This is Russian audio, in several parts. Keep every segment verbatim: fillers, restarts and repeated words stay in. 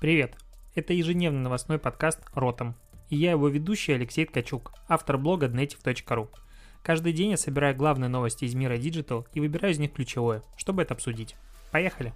Привет! Это ежедневный новостной подкаст «Ротом». И я его ведущий Алексей Ткачук, автор блога Dnetif.ru. Каждый день я собираю главные новости из мира диджитал и выбираю из них ключевое, чтобы это обсудить. Поехали!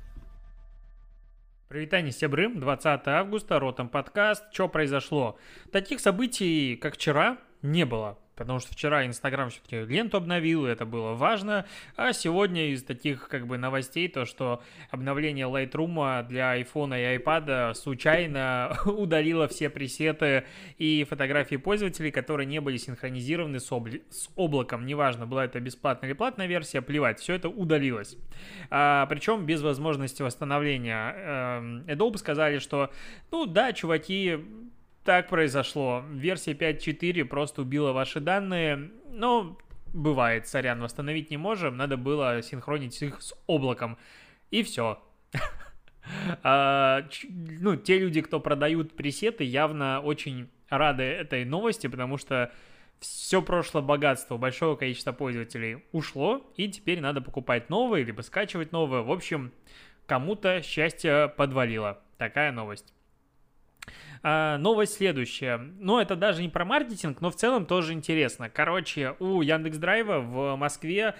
Привет, сябры, двадцатого августа, «Ротом» подкаст. Что произошло? Таких событий, как вчера, не было. Потому что вчера Инстаграм все-таки ленту обновил, и это было важно. А сегодня из таких как бы новостей то, что обновление Lightroom для iPhone и iPad случайно удалило все пресеты и фотографии пользователей, которые не были синхронизированы с, обли... с облаком. Неважно, была это бесплатная или платная версия, плевать, все это удалилось. А, причем без возможности восстановления. Adobe сказали, что ну да, чуваки... Так произошло. Версия пять точка четыре просто убила ваши данные. Ну, бывает, сорян, восстановить не можем. Надо было синхронить их с облаком. И все. Ну, те люди, кто продают пресеты, явно очень рады этой новости, потому что все прошлое богатство большого количества пользователей ушло, и теперь надо покупать новые, либо скачивать новые. В общем, кому-то счастье подвалило. Такая новость. А, новость следующая. Ну, это даже не про маркетинг, но в целом тоже интересно. Короче, у Яндекс.Драйва в Москве,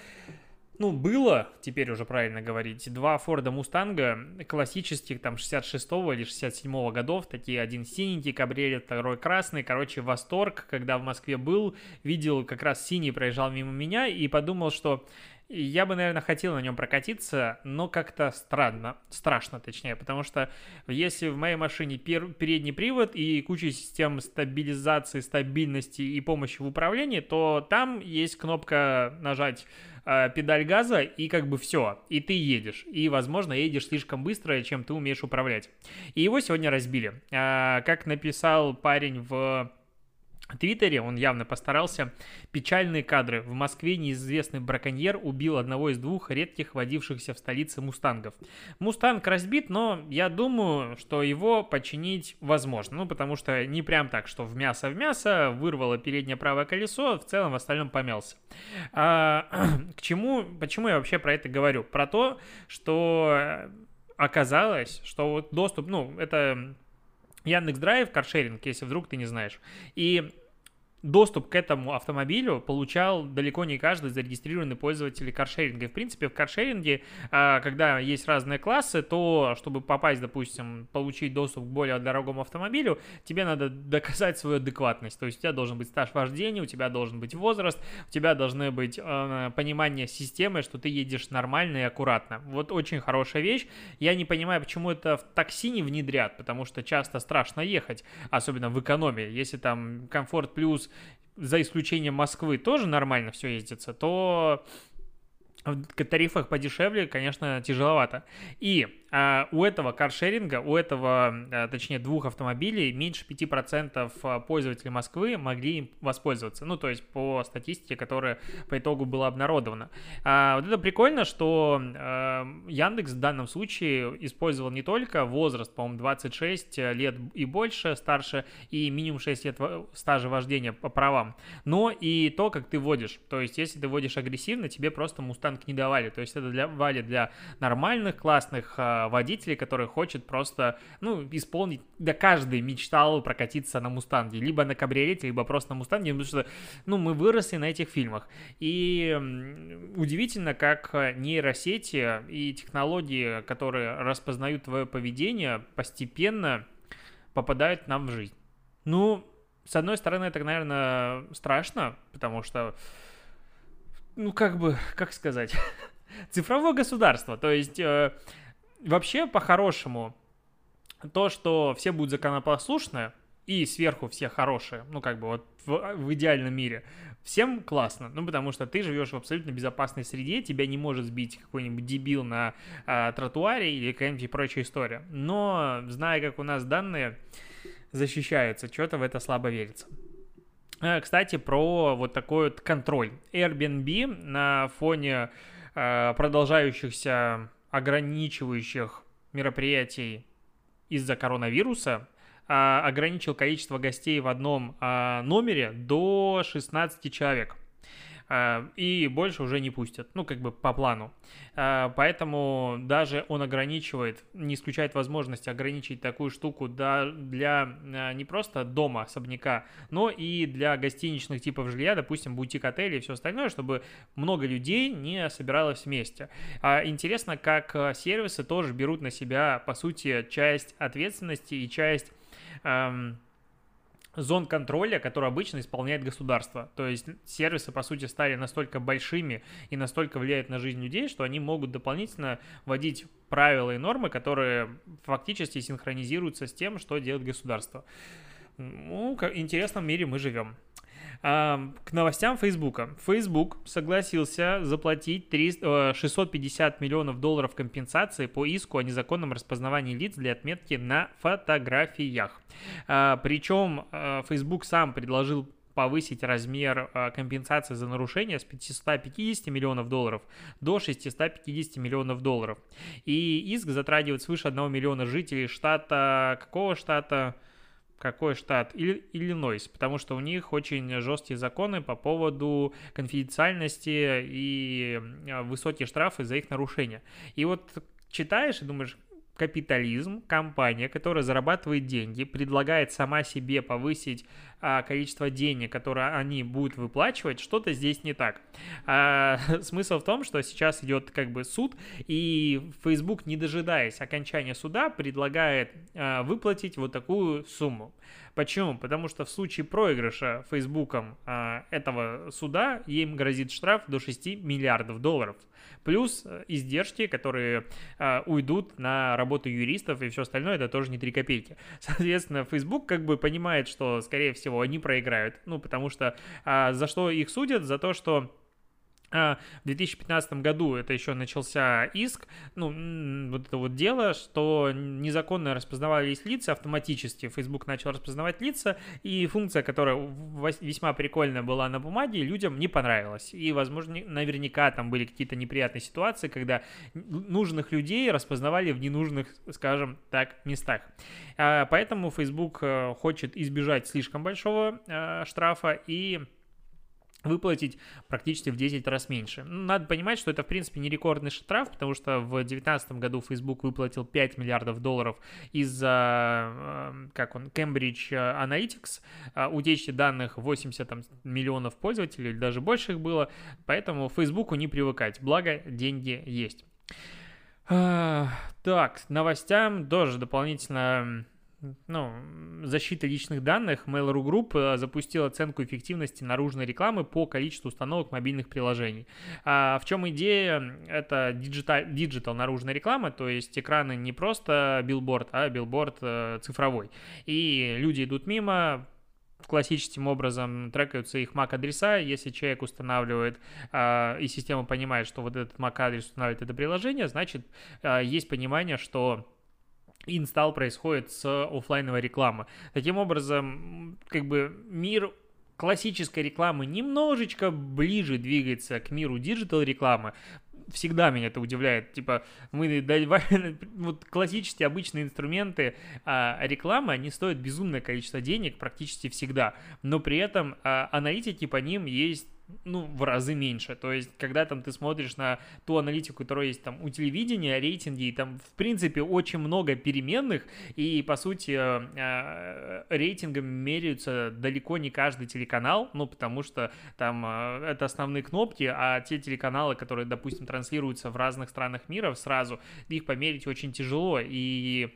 ну, было, теперь уже правильно говорить, два Форда Мустанга классических, там, шестьдесят шестого или шестьдесят седьмого годов. Такие, один синенький кабриолет, второй красный. Короче, восторг, когда в Москве был, видел как раз синий, проезжал мимо меня и подумал, что... Я бы, наверное, хотел на нем прокатиться, но как-то странно, страшно точнее, потому что если в моей машине пер- передний привод и куча систем стабилизации, стабильности и помощи в управлении, то там есть кнопка нажать э, педаль газа и как бы все, и ты едешь, и, возможно, едешь слишком быстро, чем ты умеешь управлять. И его сегодня разбили. А, как написал парень в... В Твиттере, он явно постарался, печальные кадры. В Москве неизвестный браконьер убил одного из двух редких водившихся в столице мустангов. Мустанг разбит, но я думаю, что его починить возможно. Ну, потому что не прям так, что в мясо в мясо, вырвало переднее правое колесо, в целом в остальном помялся. А, к чему, почему я вообще про это говорю? Про то, что оказалось, что вот доступ, ну, это... Яндекс.Драйв, каршеринг, если вдруг ты не знаешь. И доступ к этому автомобилю получал далеко не каждый зарегистрированный пользователь каршеринга. И, в принципе, в каршеринге, когда есть разные классы, то, чтобы попасть, допустим, получить доступ к более дорогому автомобилю, тебе надо доказать свою адекватность. То есть у тебя должен быть стаж вождения, у тебя должен быть возраст, у тебя должны быть понимание системы, что ты едешь нормально и аккуратно. Вот очень хорошая вещь. Я не понимаю, почему это в такси не внедрят, потому что часто страшно ехать, особенно в экономии. Если там комфорт плюс, за исключением Москвы, тоже нормально все ездится, то в тарифах подешевле, конечно, тяжеловато. И а, у этого каршеринга, у этого, а, точнее, двух автомобилей меньше пяти процентов пользователей Москвы могли им воспользоваться. Ну, то есть по статистике, которая по итогу была обнародована. А, вот это прикольно, что а, Яндекс в данном случае использовал не только возраст, по-моему, двадцать шесть лет и больше, старше, и минимум шесть лет стажа вождения по правам, но и то, как ты водишь. То есть если ты водишь агрессивно, тебе просто Мустанг не давали, то есть это давали для нормальных, классных э, водителей, которые хочет просто, ну, исполнить, да каждый мечтал прокатиться на Мустанге, либо на кабриолете, либо просто на Мустанге, потому что, ну, мы выросли на этих фильмах, и удивительно, как нейросети и технологии, которые распознают твое поведение, постепенно попадают нам в жизнь. Ну, с одной стороны, это, наверное, страшно, потому что ну, как бы, как сказать, цифровое государство. То есть, э, вообще, по-хорошему, то, что все будут законопослушны и сверху все хорошие, ну, как бы, вот в, в идеальном мире, всем классно. Ну, потому что ты живешь в абсолютно безопасной среде, тебя не может сбить какой-нибудь дебил на э, тротуаре или какая-нибудь прочая история. Но, зная, как у нас данные защищаются, что-то в это слабо верится. Кстати, про вот такой вот контроль. Airbnb на фоне э, продолжающихся ограничивающих мероприятий из-за коронавируса э, ограничил количество гостей в одном э, номере до шестнадцати человек. и больше уже не пустят, ну, как бы по плану. Поэтому даже он ограничивает, не исключает возможность ограничить такую штуку для не просто дома, особняка, но и для гостиничных типов жилья, допустим, бутик-отелей и все остальное, чтобы много людей не собиралось вместе. Интересно, как сервисы тоже берут на себя, по сути, часть ответственности и часть... Эм, зон контроля, которые обычно исполняет государство. То есть сервисы, по сути, стали настолько большими и настолько влияют на жизнь людей, что они могут дополнительно вводить правила и нормы, которые фактически синхронизируются с тем, что делает государство. Ну, в интересном мире мы живем. К новостям Фейсбука. Facebook согласился заплатить шестьсот пятьдесят миллионов долларов компенсации по иску о незаконном распознавании лиц для отметки на фотографиях. Причем Facebook сам предложил повысить размер компенсации за нарушение с пятьсот пятьдесят миллионов долларов до шестьсот пятьдесят миллионов долларов. И иск затрагивает свыше одного миллиона жителей штата... Какого штата? Какой штат? Иллинойс, потому что у них очень жесткие законы по поводу конфиденциальности и высокие штрафы за их нарушение. И вот читаешь и думаешь, капитализм, компания, которая зарабатывает деньги, предлагает сама себе повысить а, количество денег, которые они будут выплачивать, что-то здесь не так. А, смысл в том, что сейчас идет как бы суд, и Facebook, не дожидаясь окончания суда, предлагает а, выплатить вот такую сумму. Почему? Потому что в случае проигрыша Facebook а, этого суда им грозит штраф до шести миллиардов долларов. Плюс издержки, которые а, уйдут на работу юристов и все остальное, это тоже не три копейки. Соответственно, Facebook как бы понимает, что, скорее всего, они проиграют. Ну, потому что а, за что их судят? За то, что... В две тысячи пятнадцатом году это еще начался иск, ну, вот это вот дело, что незаконно распознавались лица автоматически, Facebook начал распознавать лица, и функция, которая весьма прикольная была на бумаге, людям не понравилась, и, возможно, наверняка там были какие-то неприятные ситуации, когда нужных людей распознавали в ненужных, скажем так, местах. Поэтому Facebook хочет избежать слишком большого штрафа и... выплатить практически в десять раз меньше. Надо понимать, что это, в принципе, не рекордный штраф, потому что в две тысячи девятнадцатом году Facebook выплатил пять миллиардов долларов из-за, как он, Cambridge Analytics, утечки данных восемьдесят там миллионов пользователей, или даже больше их было, поэтому Facebook'у не привыкать, благо деньги есть. Так, к новостям тоже дополнительно... Ну, защита личных данных. Mail.ru Group запустила оценку эффективности наружной рекламы по количеству установок мобильных приложений. А в чем идея? Это диджитал наружная реклама, то есть экраны не просто билборд, а билборд цифровой. И люди идут мимо, классическим образом трекаются их эм эй си-адреса. Если человек устанавливает и система понимает, что вот этот эм эй си-адрес устанавливает это приложение, значит, есть понимание, что... инсталл происходит с офлайновой рекламы. Таким образом, как бы мир классической рекламы немножечко ближе двигается к миру диджитал-рекламы. Всегда меня это удивляет. Типа, мы вот классические обычные инструменты а, рекламы, они стоят безумное количество денег практически всегда, но при этом а, аналитики по ним есть ну, в разы меньше. То есть, когда там ты смотришь на ту аналитику, которая есть там у телевидения, рейтинги, и там, в принципе, очень много переменных, и, по сути, рейтингом меряются далеко не каждый телеканал, ну, потому что там это основные кнопки, а те телеканалы, которые, допустим, транслируются в разных странах мира сразу, их померить очень тяжело, и...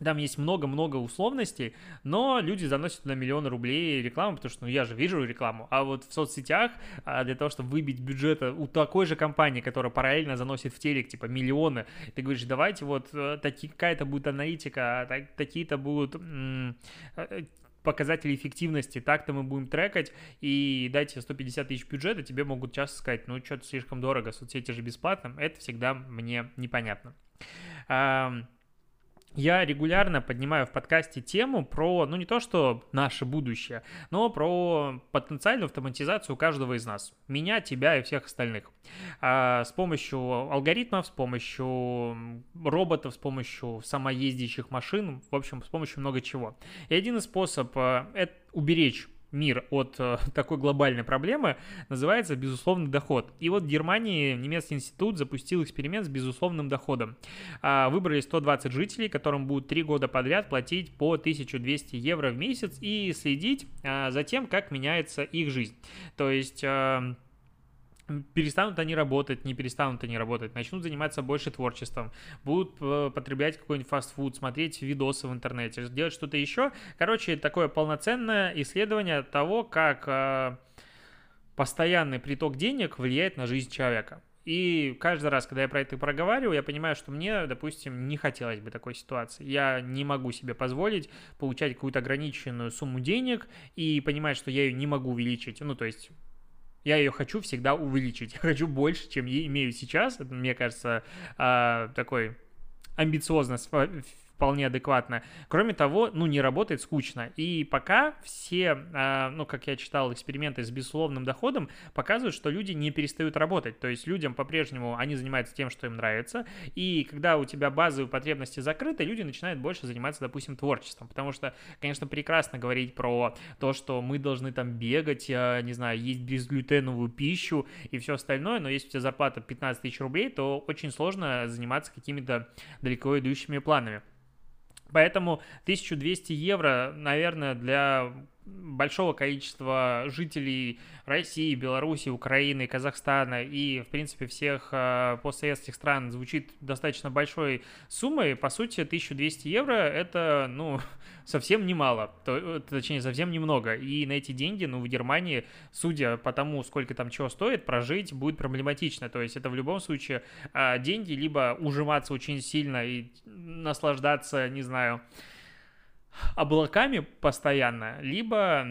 Там есть много-много условностей, но люди заносят туда миллионы рублей рекламу, потому что ну, я же вижу рекламу. А вот в соцсетях для того, чтобы выбить бюджета у такой же компании, которая параллельно заносит в телек, типа, миллионы, ты говоришь, давайте вот такая-то будет аналитика, так, такие-то будут... М- показатели эффективности, так-то мы будем трекать, и дайте сто пятьдесят тысяч бюджета, тебе могут часто сказать, ну, что-то слишком дорого, соцсети же бесплатно, это всегда мне непонятно. Я регулярно поднимаю в подкасте тему про, ну, не то что наше будущее, но про потенциальную автоматизацию каждого из нас. Меня, тебя и всех остальных. А с помощью алгоритмов, с помощью роботов, с помощью самоездящих машин, в общем, с помощью много чего. И один из способов это уберечь мир от э, такой глобальной проблемы, называется безусловный доход. И вот в Германии немецкий институт запустил эксперимент с безусловным доходом. А, выбрали сто двадцать жителей, которым будут три года подряд платить по тысячу двести евро в месяц и следить а, за тем, как меняется их жизнь. То есть... А, перестанут они работать, не перестанут они работать, начнут заниматься больше творчеством, будут потреблять какой-нибудь фастфуд, смотреть видосы в интернете, делать что-то еще. Короче, такое полноценное исследование того, как постоянный приток денег влияет на жизнь человека. И каждый раз, когда я про это проговариваю, я понимаю, что мне, допустим, не хотелось бы такой ситуации. Я не могу себе позволить получать какую-то ограниченную сумму денег и понимать, что я ее не могу увеличить, ну, то есть... Я ее хочу всегда увеличить. Я хочу больше, чем я имею сейчас. Это, мне кажется, такой амбициозно, вполне адекватно. Кроме того, ну, не работает скучно. И пока все, ну, как я читал, эксперименты с безусловным доходом показывают, что люди не перестают работать. То есть людям по-прежнему, они занимаются тем, что им нравится. И когда у тебя базовые потребности закрыты, люди начинают больше заниматься, допустим, творчеством. Потому что, конечно, прекрасно говорить про то, что мы должны там бегать, не знаю, есть безглютеновую пищу и все остальное. Но если у тебя зарплата пятнадцать тысяч рублей, то очень сложно заниматься какими-то далеко идущими планами. Поэтому тысяча двести евро, наверное, для большого количества жителей России, Беларуси, Украины, Казахстана и, в принципе, всех э, постсоветских стран звучит достаточно большой суммой. По сути, тысяча двести евро – это, ну, совсем немало, то, точнее, совсем немного. И на эти деньги, ну, в Германии, судя по тому, сколько там чего стоит, прожить будет проблематично. То есть это в любом случае э, деньги либо ужиматься очень сильно и наслаждаться, не знаю, облаками постоянно, либо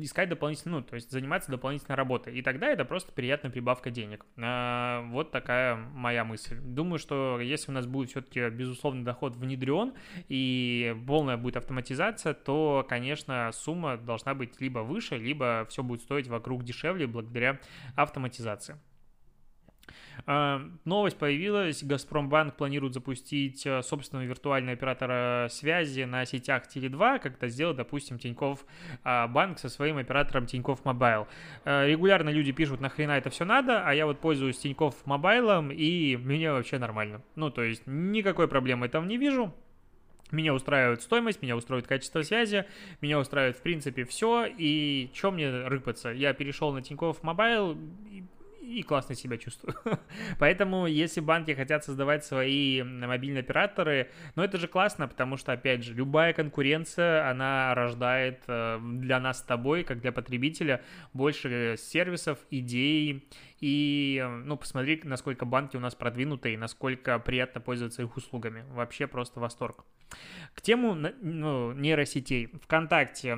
искать дополнительно, ну, то есть заниматься дополнительной работой. И тогда это просто приятная прибавка денег. А, вот такая моя мысль. Думаю, что если у нас будет все-таки безусловный доход внедрен и полная будет автоматизация, то, конечно, сумма должна быть либо выше, либо все будет стоить вокруг дешевле благодаря автоматизации. Новость появилась. Газпромбанк планирует запустить собственного виртуального оператора связи на сетях Теле два, как это сделал, допустим, Тинькофф Банк со своим оператором Тинькофф Мобайл. Регулярно люди пишут, нахрена это все надо, а я вот пользуюсь Тинькофф Мобайлом, и мне вообще нормально. Ну, то есть никакой проблемы там не вижу. Меня устраивает стоимость, меня устроит качество связи, меня устраивает, в принципе, все, и что мне рыпаться? Я перешел на Тинькофф Мобайл, и... и классно себя чувствую. Поэтому, если банки хотят создавать свои мобильные операторы, ну, это же классно, потому что, опять же, любая конкуренция, она рождает для нас с тобой, как для потребителя, больше сервисов, идей. И, ну, посмотри, насколько банки у нас продвинутые, насколько приятно пользоваться их услугами. Вообще просто восторг. К тему, ну, нейросетей. ВКонтакте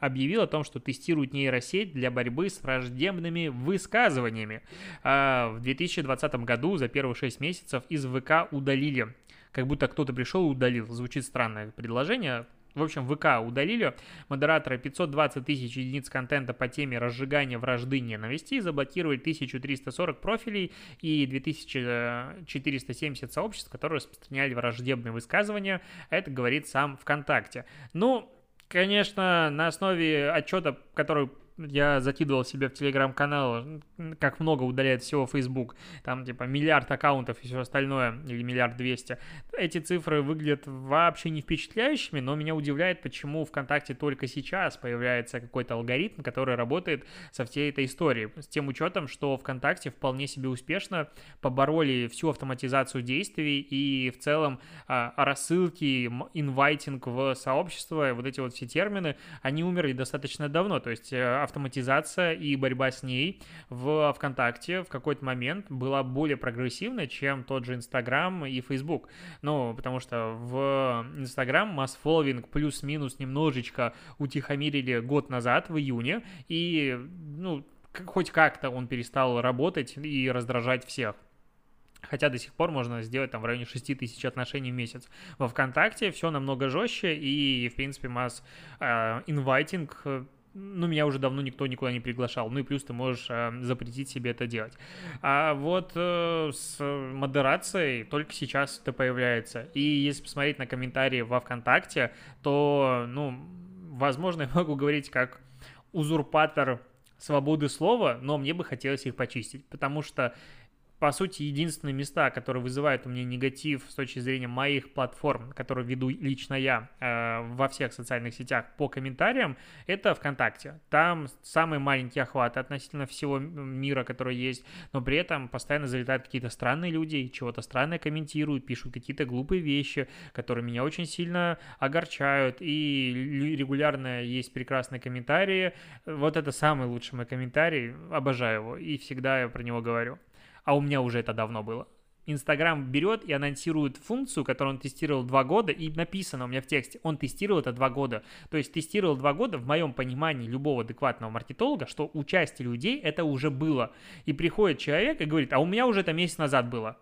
объявил о том, что тестирует нейросеть для борьбы с враждебными высказываниями. В две тысячи двадцатом году за первые шесть месяцев из ВК удалили. Как будто кто-то пришел и удалил. Звучит странное предложение. В общем, ВК удалили модератора пятьсот двадцать тысяч единиц контента по теме разжигания вражды и ненависти, заблокировали тысячу триста сорок профилей и две тысячи четыреста семьдесят сообществ, которые распространяли враждебные высказывания. Это говорит сам ВКонтакте. Ну, конечно, на основе отчета, который я закидывал себе в телеграм-канал, как много удаляет всего Facebook, там типа миллиард аккаунтов и все остальное, или миллиард двести. Эти цифры выглядят вообще не впечатляющими, но меня удивляет, почему ВКонтакте только сейчас появляется какой-то алгоритм, который работает со всей этой историей, с тем учетом, что ВКонтакте вполне себе успешно побороли всю автоматизацию действий и в целом а, рассылки, инвайтинг в сообщество, вот эти вот все термины, они умерли достаточно давно, то есть автоматизация и борьба с ней в ВКонтакте в какой-то момент была более прогрессивной, чем тот же Инстаграм и Фейсбук. Ну, потому что в Инстаграм масс-фолловинг плюс-минус немножечко утихомирили год назад, в июне, и, ну, хоть как-то он перестал работать и раздражать всех. Хотя до сих пор можно сделать там в районе шесть тысяч отношений в месяц. Во ВКонтакте все намного жестче, и, в принципе, масс-инвайтинг... Э, Ну, меня уже давно никто никуда не приглашал. Ну, и плюс ты можешь э, запретить себе это делать. А вот э, с модерацией только сейчас это появляется. И если посмотреть на комментарии во ВКонтакте, то, ну, возможно, я могу говорить как... узурпатор свободы слова, но мне бы хотелось их почистить, потому что, по сути, единственные места, которые вызывают у меня негатив с точки зрения моих платформ, которые веду лично я э, во всех социальных сетях по комментариям, это ВКонтакте. Там самые маленькие охваты относительно всего мира, который есть, но при этом постоянно залетают какие-то странные люди, чего-то странное комментируют, пишут какие-то глупые вещи, которые меня очень сильно огорчают, и регулярно есть прекрасные комментарии. Вот это самый лучший мой комментарий, обожаю его, и всегда я про него говорю. А у меня уже это давно было. Инстаграм берет и анонсирует функцию, которую он тестировал два года, и написано у меня в тексте, он тестировал это два года. То есть тестировал два года, в моем понимании любого адекватного маркетолога, что у части людей это уже было. И приходит человек и говорит, а у меня уже это месяц назад было.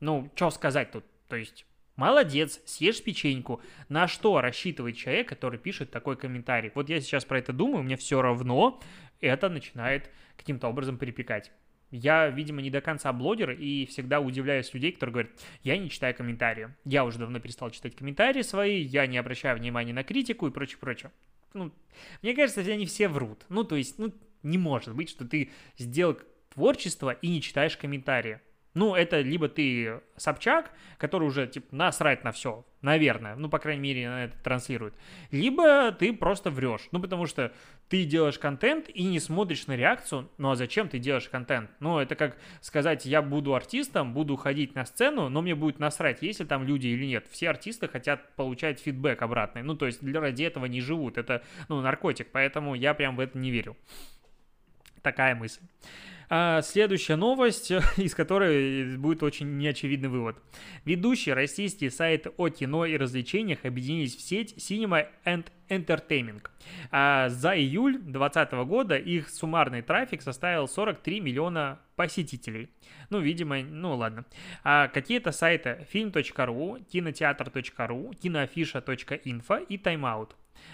Ну, что сказать тут? То есть, молодец, съешь печеньку. На что рассчитывает человек, который пишет такой комментарий? Вот я сейчас про это думаю, мне все равно это начинает каким-то образом припекать. Я, видимо, не до конца блогер и всегда удивляюсь людей, которые говорят, я не читаю комментарии. Я уже давно перестал читать комментарии свои, я не обращаю внимания на критику и прочее, прочее. Ну, мне кажется, они все врут. Ну, то есть, ну, не может быть, что ты сделал творчество и не читаешь комментарии. Ну, это либо ты Собчак, который уже, типа, насрать на все, наверное, ну, по крайней мере, это транслирует, либо ты просто врешь, ну, потому что ты делаешь контент и не смотришь на реакцию, ну, а зачем ты делаешь контент? Ну, это как сказать, я буду артистом, буду ходить на сцену, но мне будет насрать, есть ли там люди или нет. Все артисты хотят получать фидбэк обратный, ну, то есть ради этого не живут, это, ну, наркотик, поэтому я прям в это не верю. Такая мысль. Следующая новость, из которой будет очень неочевидный вывод. Ведущие российские сайты о кино и развлечениях объединились в сеть Cinema and Entertainment. За июль две тысячи двадцатого года их суммарный трафик составил сорок три миллиона посетителей. Ну, видимо, ну ладно. А какие-то сайты фильм точка ру, кинотеатр точка ру, киноафиша точка инфо и TimeOut.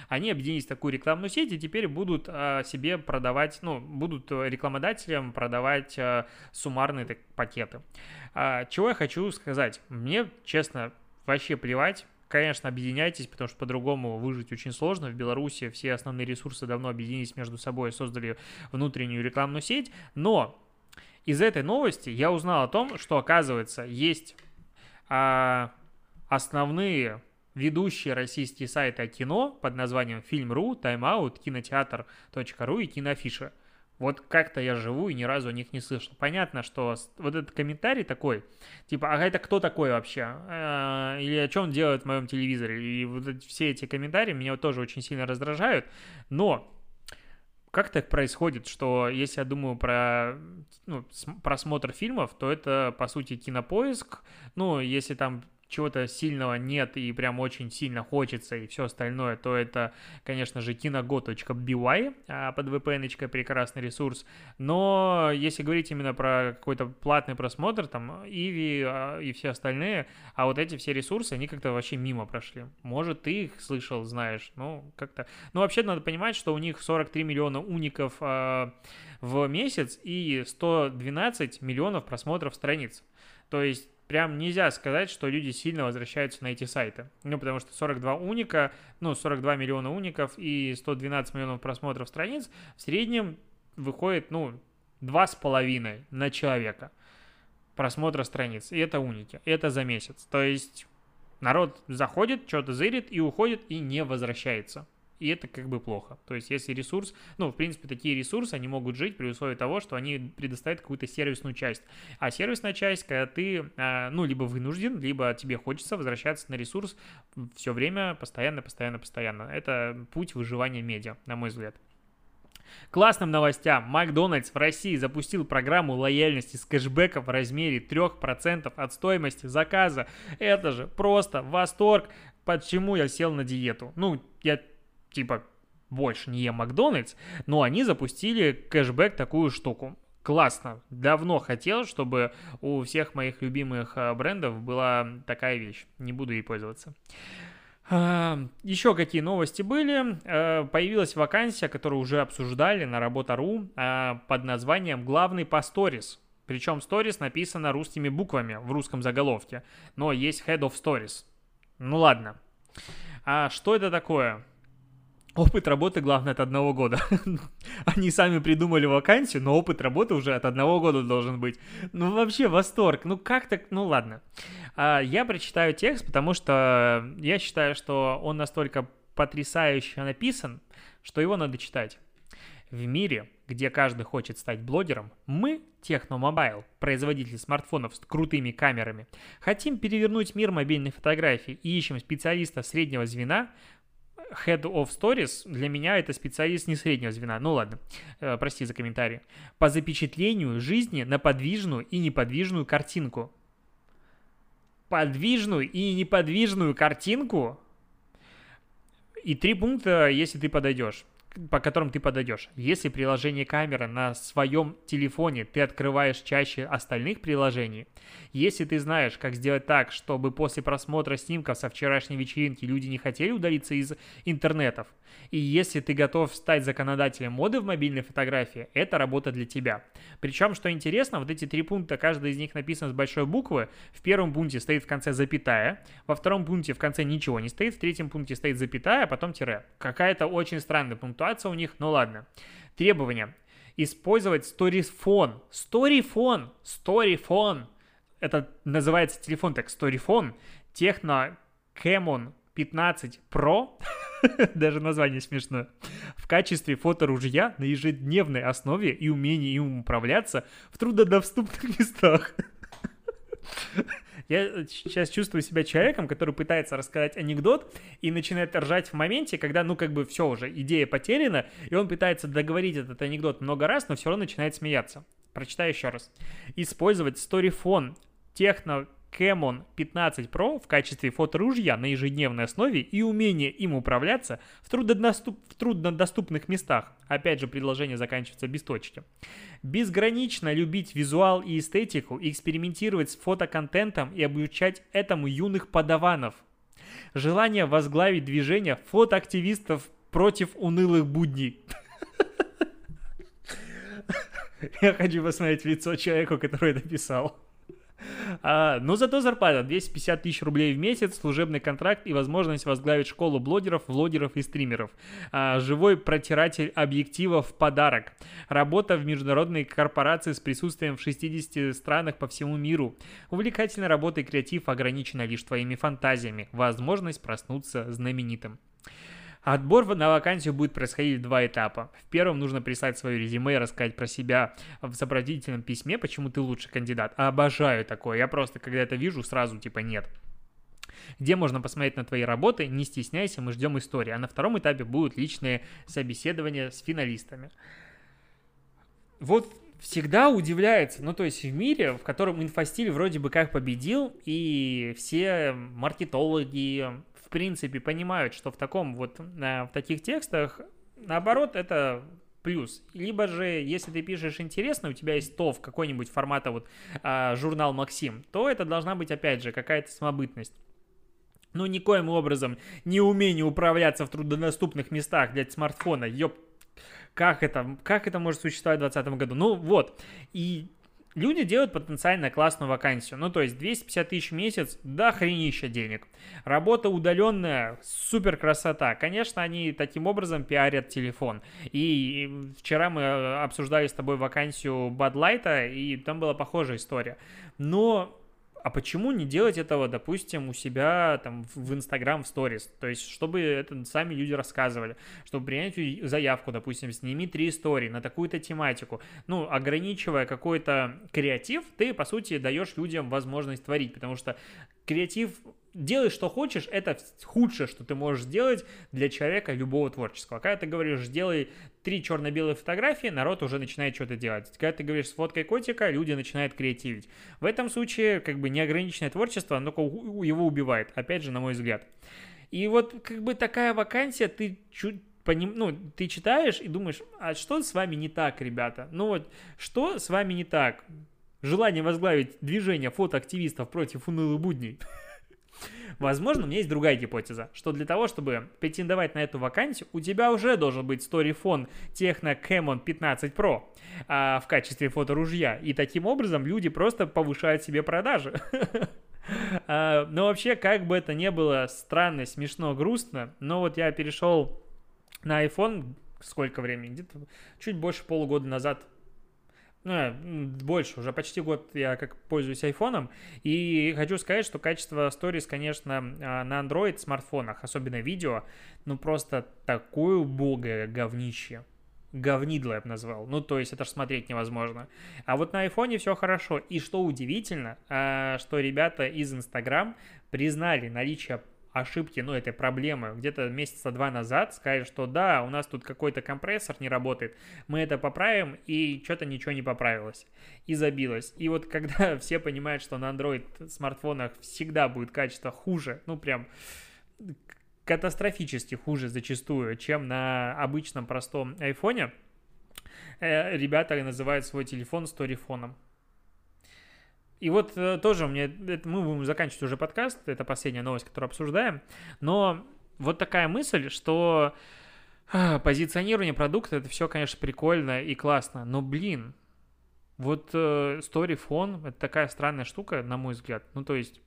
Они объединились в такую рекламную сеть и теперь будут э, себе продавать, ну, будут рекламодателям продавать э, суммарные так, пакеты. Э, чего я хочу сказать? Мне, честно, вообще плевать. Конечно, объединяйтесь, потому что по-другому выжить очень сложно. В Беларуси все основные ресурсы давно объединились между собой и создали внутреннюю рекламную сеть. Но из этой новости я узнал о том, что, оказывается, есть э, основные... ведущие российские сайты о кино под названием Film.ru, TimeOut, KinoTeatr.ru и KinoAfisha. Вот как-то я живу и ни разу о них не слышал. Понятно, что вот этот комментарий такой, типа, а это кто такой вообще? Или о чем делают в моем телевизоре? И вот все эти комментарии меня тоже очень сильно раздражают. Но как так происходит, что если я думаю про ну, просмотр фильмов, то это, по сути, Кинопоиск. Ну, если там... чего-то сильного нет и прям очень сильно хочется и все остальное, то это, конечно же, киного точка би уай, под ви пи эн-очкой прекрасный ресурс. Но если говорить именно про какой-то платный просмотр, там, Иви и все остальные, а вот эти все ресурсы, они как-то вообще мимо прошли. Может, ты их слышал, знаешь, ну, как-то... Ну, вообще надо понимать, что у них сорок три миллиона уников э, в месяц и сто двенадцать миллионов просмотров страниц. То есть прям нельзя сказать, что люди сильно возвращаются на эти сайты. Ну, потому что сорок два уника, ну, сорок два миллиона уников и сто двенадцать миллионов просмотров страниц в среднем выходит, ну, два с половиной на человека просмотра страниц. И это уники, это за месяц. То есть народ заходит, что-то зырит и уходит, и не возвращается. И это как бы плохо. То есть если ресурс, ну, в принципе, такие ресурсы, они могут жить при условии того, что они предоставят какую-то сервисную часть. А сервисная часть, когда ты, ну, либо вынужден, либо тебе хочется возвращаться на ресурс все время, постоянно, постоянно, постоянно. Это путь выживания медиа, на мой взгляд. Классным новостям. McDonald's в России запустил программу лояльности с кэшбэком в размере три процента от стоимости заказа. Это же просто восторг. Почему я сел на диету? Ну, я... типа, больше не ем Макдональдс, но они запустили кэшбэк такую штуку. Классно. Давно хотел, чтобы у всех моих любимых брендов была такая вещь. Не буду ей пользоваться. Еще какие новости были? Появилась вакансия, которую уже обсуждали на работа точка ру под названием «Главный по сторис». Причем «Stories» написано русскими буквами в русском заголовке, но есть «Head of Stories». Ну ладно. А что это такое? Опыт работы, главное, от одного года. Они сами придумали вакансию, но опыт работы уже от одного года должен быть. Ну, вообще, восторг. Ну, как так? Ну, ладно. А, я прочитаю текст, потому что я считаю, что он настолько потрясающе написан, что его надо читать. В мире, где каждый хочет стать блогером, мы, Tecno Мобайл, производитель смартфонов с крутыми камерами, хотим перевернуть мир мобильной фотографии и ищем специалиста среднего звена. Head of Stories для меня это специалист не среднего звена. Ну ладно, э, прости за комментарий. По запечатлению жизни на подвижную и неподвижную картинку. Подвижную и неподвижную картинку. И три пункта, если ты подойдешь, по которым ты подойдешь. Если приложение камеры на своем телефоне ты открываешь чаще остальных приложений, если ты знаешь, как сделать так, чтобы после просмотра снимков со вчерашней вечеринки люди не хотели удалиться из интернетов, и если ты готов стать законодателем моды в мобильной фотографии, это работа для тебя. Причем, что интересно, вот эти три пункта, каждый из них написан с большой буквы. В первом пункте стоит в конце запятая, во втором пункте в конце ничего не стоит, в третьем пункте стоит запятая, а потом тире. Какая-то очень странная пунктуация у них, ну ладно. Требования. Использовать Storyphone. Storyphone. Storyphone. Это называется телефон так, Storyphone. Tecno Camon пятнадцать Pro. Даже название смешное. В качестве фоторужья на ежедневной основе и умении им управляться в труднодоступных местах. Я сейчас чувствую себя человеком, который пытается рассказать анекдот и начинает ржать в моменте, когда, ну, как бы все уже, идея потеряна, и он пытается договорить этот анекдот много раз, но все равно начинает смеяться. Прочитаю еще раз. Использовать Storyphone Tecno Camon пятнадцать Pro в качестве фоторужья на ежедневной основе и умение им управляться в, труднодоступ... в труднодоступных местах. Опять же, предложение заканчивается без точки. Безгранично любить визуал и эстетику, экспериментировать с фотоконтентом и обучать этому юных подаванов. Желание возглавить движение фотоактивистов против унылых будней. Я хочу посмотреть в лицо человеку, который это писал. А, но зато зарплата двести пятьдесят тысяч рублей в месяц, служебный контракт и возможность возглавить школу блогеров, влогеров и стримеров. а, Живой протиратель объективов в подарок. Работа в международной корпорации с присутствием в шестидесяти странах по всему миру. Увлекательная работа и креатив ограничена лишь твоими фантазиями. Возможность проснуться знаменитым. Отбор на вакансию будет происходить в два этапа. В первом нужно прислать свое резюме и рассказать про себя в сопроводительном письме, почему ты лучший кандидат. Обожаю такое. Я просто, когда это вижу, сразу типа нет. Где можно посмотреть на твои работы, не стесняйся, мы ждем истории. А на втором этапе будут личные собеседования с финалистами. Вот всегда удивляется, ну то есть в мире, в котором инфостиль вроде бы как победил, и все маркетологи... В принципе, понимают, что в таком вот, в таких текстах, наоборот, это плюс. Либо же, если ты пишешь интересно, у тебя есть ТОВ какой-нибудь формата вот журнал «Максим», то это должна быть, опять же, какая-то самобытность. Но никоим образом не умение управляться в труднодоступных местах для смартфона. Ёп, как это, как это может существовать в двадцать двадцатом году? Ну вот, и... Люди делают потенциально классную вакансию. Ну, то есть двести пятьдесят тысяч в месяц, да хренища денег. Работа удаленная, супер красота. Конечно, они таким образом пиарят телефон. И вчера мы обсуждали с тобой вакансию Бадлайта, и там была похожая история. Но... А почему не делать этого, допустим, у себя там в Инстаграм, в сторис? То есть, чтобы это сами люди рассказывали, чтобы принять заявку, допустим, сними три истории на такую-то тематику. Ну, ограничивая какой-то креатив, ты, по сути, даешь людям возможность творить, потому что креатив, делай, что хочешь, это худшее, что ты можешь сделать для человека любого творческого. Когда ты говоришь, сделай три черно-белые фотографии, народ уже начинает что-то делать. Когда ты говоришь, сфоткай котика, люди начинают креативить. В этом случае, как бы, неограниченное творчество, оно его убивает, опять же, на мой взгляд. И вот, как бы, такая вакансия, ты чуть... Поним... Ну, ты читаешь и думаешь, а что с вами не так, ребята? Ну вот, что с вами не так? Желание возглавить движение фотоактивистов против унылых будней. Возможно, у меня есть другая гипотеза, что для того, чтобы претендовать на эту вакансию, у тебя уже должен быть Storyphone Tecno Camon пятнадцать Pro а, в качестве фоторужья, и таким образом люди просто повышают себе продажи. Но вообще, как бы это ни было странно, смешно, грустно, но вот я перешел На iPhone сколько времени? Где-то чуть больше полугода назад. Ну, больше, уже почти год я как пользуюсь айфоном, и хочу сказать, что качество Stories, конечно, на Android смартфонах, особенно видео, ну просто такое убогое говнище, говнидло я бы назвал, ну то есть это ж смотреть невозможно. А вот на айфоне все хорошо, и что удивительно, что ребята из Инстаграм признали наличие ошибки, ну, этой проблемы где-то месяца два назад, сказали, что да, у нас тут какой-то компрессор не работает, мы это поправим, и что-то ничего не поправилось, и забилось. И вот когда все понимают, что на Android смартфонах всегда будет качество хуже, ну, прям катастрофически хуже зачастую, чем на обычном простом айфоне, ребята называют свой телефон Storyphone. И вот тоже мне, это, мы будем заканчивать уже подкаст, это последняя новость, которую обсуждаем, но вот такая мысль, что а, позиционирование продукта, это все, конечно, прикольно и классно, но, блин, вот э, Storyphone, это такая странная штука, на мой взгляд, ну, то есть,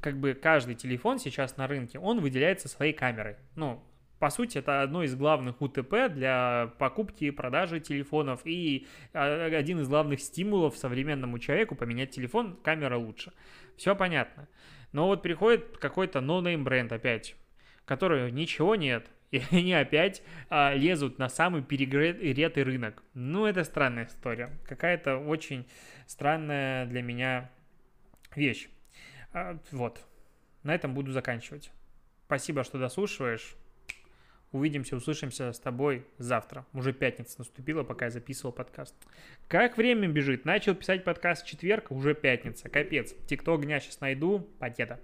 как бы каждый телефон сейчас на рынке, он выделяется своей камерой, ну, по сути, это одно из главных УТП для покупки и продажи телефонов и один из главных стимулов современному человеку поменять телефон, камера лучше. Все понятно. Но вот приходит какой-то no-name бренд опять, в котором ничего нет, и они опять а, лезут на самый перегретый рынок. Ну, это странная история. Какая-то очень странная для меня вещь. А, вот. На этом буду заканчивать. Спасибо, что дослушиваешь. Увидимся, услышимся с тобой завтра. Уже пятница наступила, пока я записывал подкаст. Как время бежит. Начал писать подкаст в четверг, уже пятница. Капец. ТикТок дня сейчас найду. Пакета.